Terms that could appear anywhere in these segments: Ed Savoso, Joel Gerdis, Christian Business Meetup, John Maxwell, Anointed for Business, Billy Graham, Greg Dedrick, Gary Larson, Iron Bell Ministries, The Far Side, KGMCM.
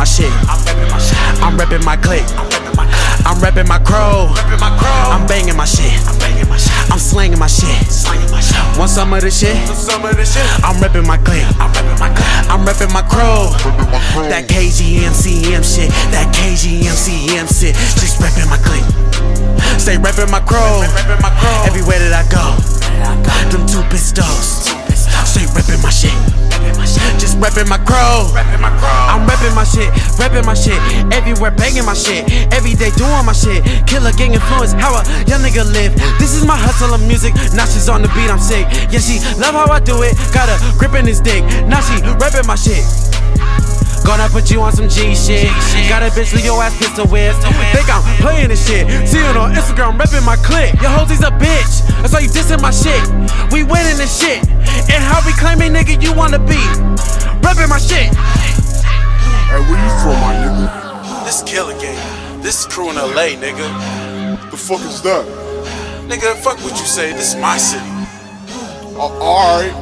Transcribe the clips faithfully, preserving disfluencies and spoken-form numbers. my shit. I'm reppin' my clique. I'm reppin' my crow. I'm bangin' my shit. I'm slangin' my shit. Want some of this shit? I'm reppin' my clique. I'm reppin' my crow. That K G M C M shit. That K G M C M shit. Just reppin' my clique. Stay reppin' my crow. Everywhere that I go. Them two pistols. Stay reppin' my shit. Just reppin' my crow. I'm reppin' my shit, reppin' my shit. Everywhere bangin' my shit. Every day doing my shit. Killer gang influence, how a young nigga live. This is my hustle of music. Now she's on the beat, I'm sick. Yeah, she love how I do it. Got a grip in his dick. Now she reppin' my shit. Gonna put you on some G shit. Got a bitch with your ass pistol whips. Think I'm playing this shit. See it on Instagram, reppin' my clique. Your hoes a bitch. That's why you dissing my shit. We winning this shit. And how we claiming, nigga, you wanna be reppin' my shit. Hey, where you from, my nigga? This killer game. This crew in L A, nigga. The fuck is that? Nigga, fuck what you say. This is my city. Uh, Alright.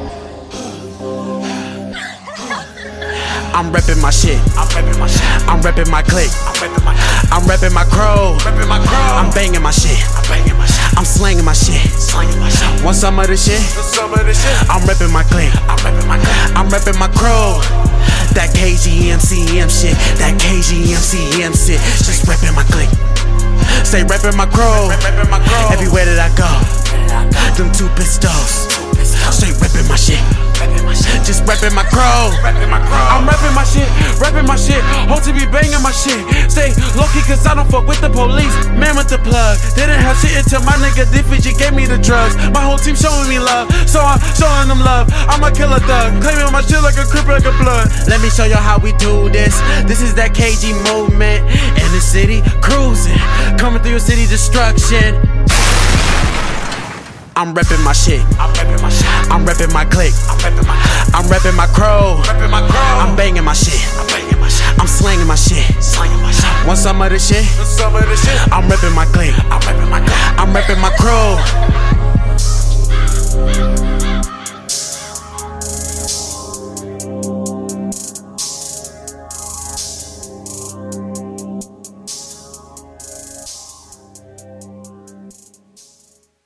I'm reppin' my shit. I'm reppin' my shit. I'm reppin' my clique. I'm reppin' my clique. I'm reppin' my crow. Reppin' my crow. I'm bangin' my shit. I'm bangin' my shit. I'm slangin' my shit. Slangin' my shit. Want some of this shit? Some of this shit. I'm reppin' my clique. I'm reppin' my clique. I'm reppin' my crow. That K G M C M shit. That K G M C M shit. Just reppin' my clique. Stay reppin' my crow. Reppin' my crow. Everywhere that I go. Them two pistols. Stay reppin' my shit. Just reppin' my crow. I'm reppin' my shit, reppin' my shit. Whole T V bangin' my shit. Stay low-key cause I don't fuck with the police. Man with the plug. Didn't have shit until my nigga D P G gave me the drugs. My whole team showing me love, so I'm showing them love. I'm a killer thug, claiming my shit like a crip, like a blood. Let me show y'all how we do this. This is that K G movement. In the city, cruising. Coming through your city, destruction. I'm reppin' my shit. I'm reppin' my shit. I'm reppin' my clique. I'm reppin' my crow. I'm bangin' my shit. I'm slangin' my shit. Want some of this shit? I'm reppin' my clique. I'm reppin' my crow.